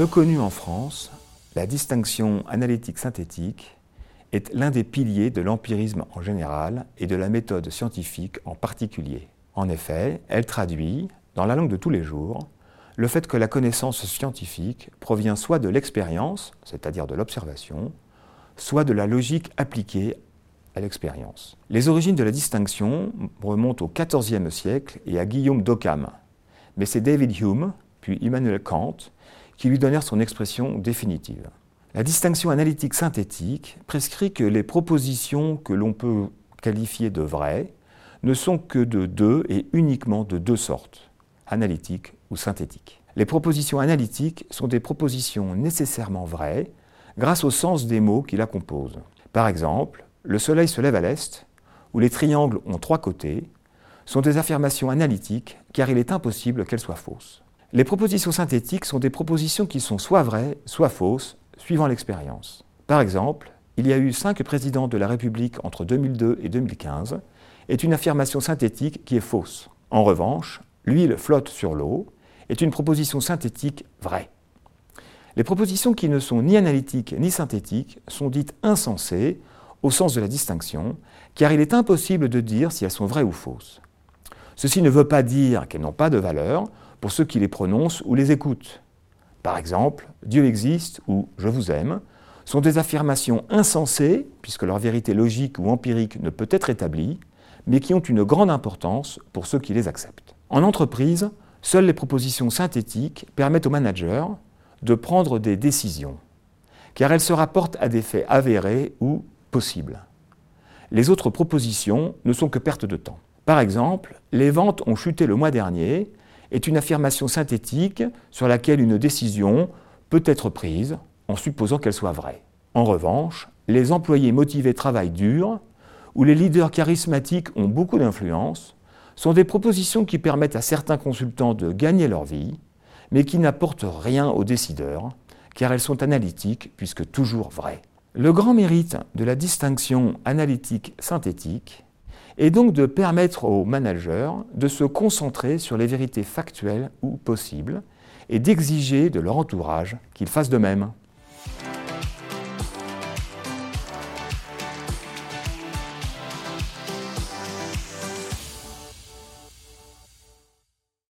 Peu connue en France, la distinction analytique-synthétique est l'un des piliers de l'empirisme en général et de la méthode scientifique en particulier. En effet, elle traduit, dans la langue de tous les jours, le fait que la connaissance scientifique provient soit de l'expérience, c'est-à-dire de l'observation, soit de la logique appliquée à l'expérience. Les origines de la distinction remontent au XIVe siècle et à Guillaume d'Ockham, mais c'est David Hume, puis Immanuel Kant, qui lui donnèrent son expression définitive. La distinction analytique-synthétique prescrit que les propositions que l'on peut qualifier de vraies ne sont que de deux et uniquement de deux sortes, analytiques ou synthétiques. Les propositions analytiques sont des propositions nécessairement vraies grâce au sens des mots qui la composent. Par exemple, le soleil se lève à l'est, ou les triangles ont trois côtés, sont des affirmations analytiques car il est impossible qu'elles soient fausses. Les propositions synthétiques sont des propositions qui sont soit vraies, soit fausses, suivant l'expérience. Par exemple, il y a eu 5 présidents de la République entre 2002 et 2015 est une affirmation synthétique qui est fausse. En revanche, l'huile flotte sur l'eau est une proposition synthétique vraie. Les propositions qui ne sont ni analytiques ni synthétiques sont dites insensées au sens de la distinction, car il est impossible de dire si elles sont vraies ou fausses. Ceci ne veut pas dire qu'elles n'ont pas de valeur pour ceux qui les prononcent ou les écoutent. Par exemple, « Dieu existe » ou « Je vous aime » sont des affirmations insensées, puisque leur vérité logique ou empirique ne peut être établie, mais qui ont une grande importance pour ceux qui les acceptent. En entreprise, seules les propositions synthétiques permettent au manager de prendre des décisions, car elles se rapportent à des faits avérés ou possibles. Les autres propositions ne sont que perte de temps. Par exemple, « Les ventes ont chuté le mois dernier » est une affirmation synthétique sur laquelle une décision peut être prise en supposant qu'elle soit vraie. En revanche, les employés motivés travaillent dur ou les leaders charismatiques ont beaucoup d'influence sont des propositions qui permettent à certains consultants de gagner leur vie, mais qui n'apportent rien aux décideurs, car elles sont analytiques puisque toujours vraies. Le grand mérite de la distinction analytique-synthétique et donc de permettre aux managers de se concentrer sur les vérités factuelles ou possibles et d'exiger de leur entourage qu'ils fassent de même.